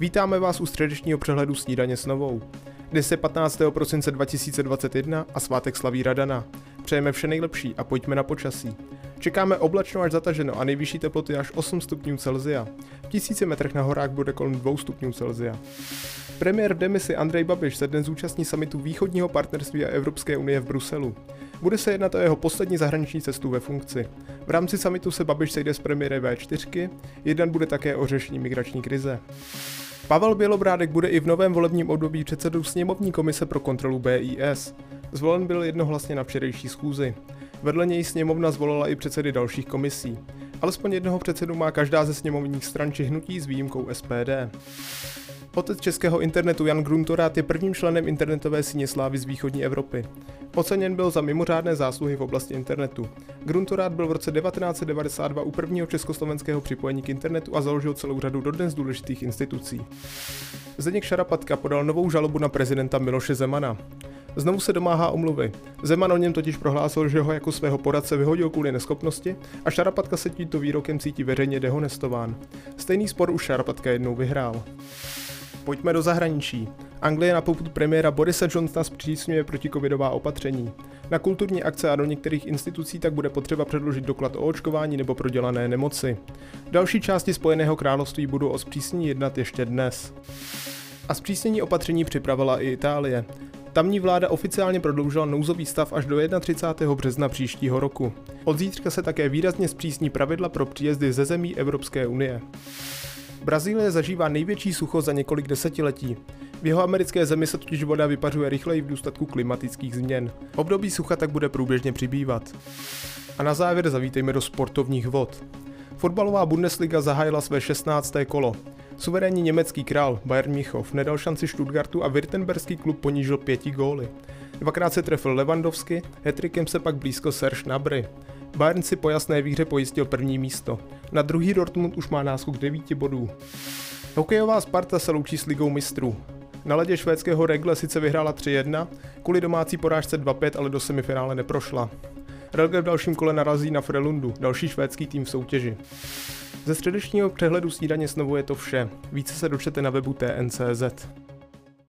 Vítáme vás u středečního přehledu Snídaně s Novou. Dnes je 15. prosince 2021 a svátek slaví Radana. Přejeme vše nejlepší a pojďme na počasí. Čekáme oblačno až zataženo a nejvyšší teploty až 8 stupňů Celsia. V 1000 metrech na horách bude kolem 2 stupňů Celsia. Premiér v demisi Andrej Babiš se dnes zúčastní summitu Východního partnerství a Evropské unie v Bruselu. Bude se jednat o jeho poslední zahraniční cestu ve funkci. V rámci summitu se Babiš sejde s premiérem V4, jednat bude také o řešení migrační krize. Pavel Bělobrádek bude i v novém volebním období předsedou sněmovní komise pro kontrolu BIS. Zvolen byl jednohlasně na včerejší schůzi. Vedle něj sněmovna zvolila i předsedy dalších komisí. Alespoň jednoho předsedu má každá ze sněmovních stran či hnutí s výjimkou SPD. Otec českého internetu Jan Gruntorád je prvním členem internetové síně slávy z východní Evropy. Oceněn byl za mimořádné zásluhy v oblasti internetu. Gruntorád byl v roce 1992 u prvního československého připojení k internetu a založil celou řadu dodnes důležitých institucí. Zdeněk Šarapatka podal novou žalobu na prezidenta Miloše Zemana. Znovu se domáhá omluvy. Zeman o něm totiž prohlásil, že ho jako svého poradce vyhodil kvůli neschopnosti a Šarapatka se tímto výrokem cítí veřejně dehonestován. Stejný spor už Šarapatka jednou vyhrál. Pojďme do zahraničí. Anglie na popud premiéra Borisa Johnsona zpřísňuje protikovidová opatření. Na kulturní akce a do některých institucí tak bude potřeba předložit doklad o očkování nebo prodělané nemoci. Další části Spojeného království budou o zpřísnění jednat ještě dnes. A zpřísnění opatření připravila i Itálie. Tamní vláda oficiálně prodloužila nouzový stav až do 31. března příštího roku. Od zítřka se také výrazně zpřísní pravidla pro příjezdy ze zemí Evropské unie. Brazílie zažívá největší sucho za několik desetiletí. V jeho americké zemi se totiž voda vypařuje rychleji v důsledku klimatických změn. Období sucha tak bude průběžně přibývat. A na závěr zavítejme do sportovních vod. Fotbalová Bundesliga zahájila své 16. kolo. Suverénní německý král Bayern Michov nedal šanci Stuttgartu a württemberský klub ponížil 5 góly. Dvakrát se trefil Lewandowski, hattrickem se pak blízko Serge Gnabry. Bayern si po jasné výhře pojistil první místo. Na druhý Dortmund už má náskok 9 bodů. Hokejová Sparta se loučí s ligou mistrů. Na ledě švédského Regle sice vyhrála 3-1, kvůli domácí porážce 2-5 ale do semifinále neprošla. Regle v dalším kole narazí na Frelundu, další švédský tým v soutěži. Ze středečního přehledu Snídaně s Novou je to vše. Více se dočtete na webu TN.cz.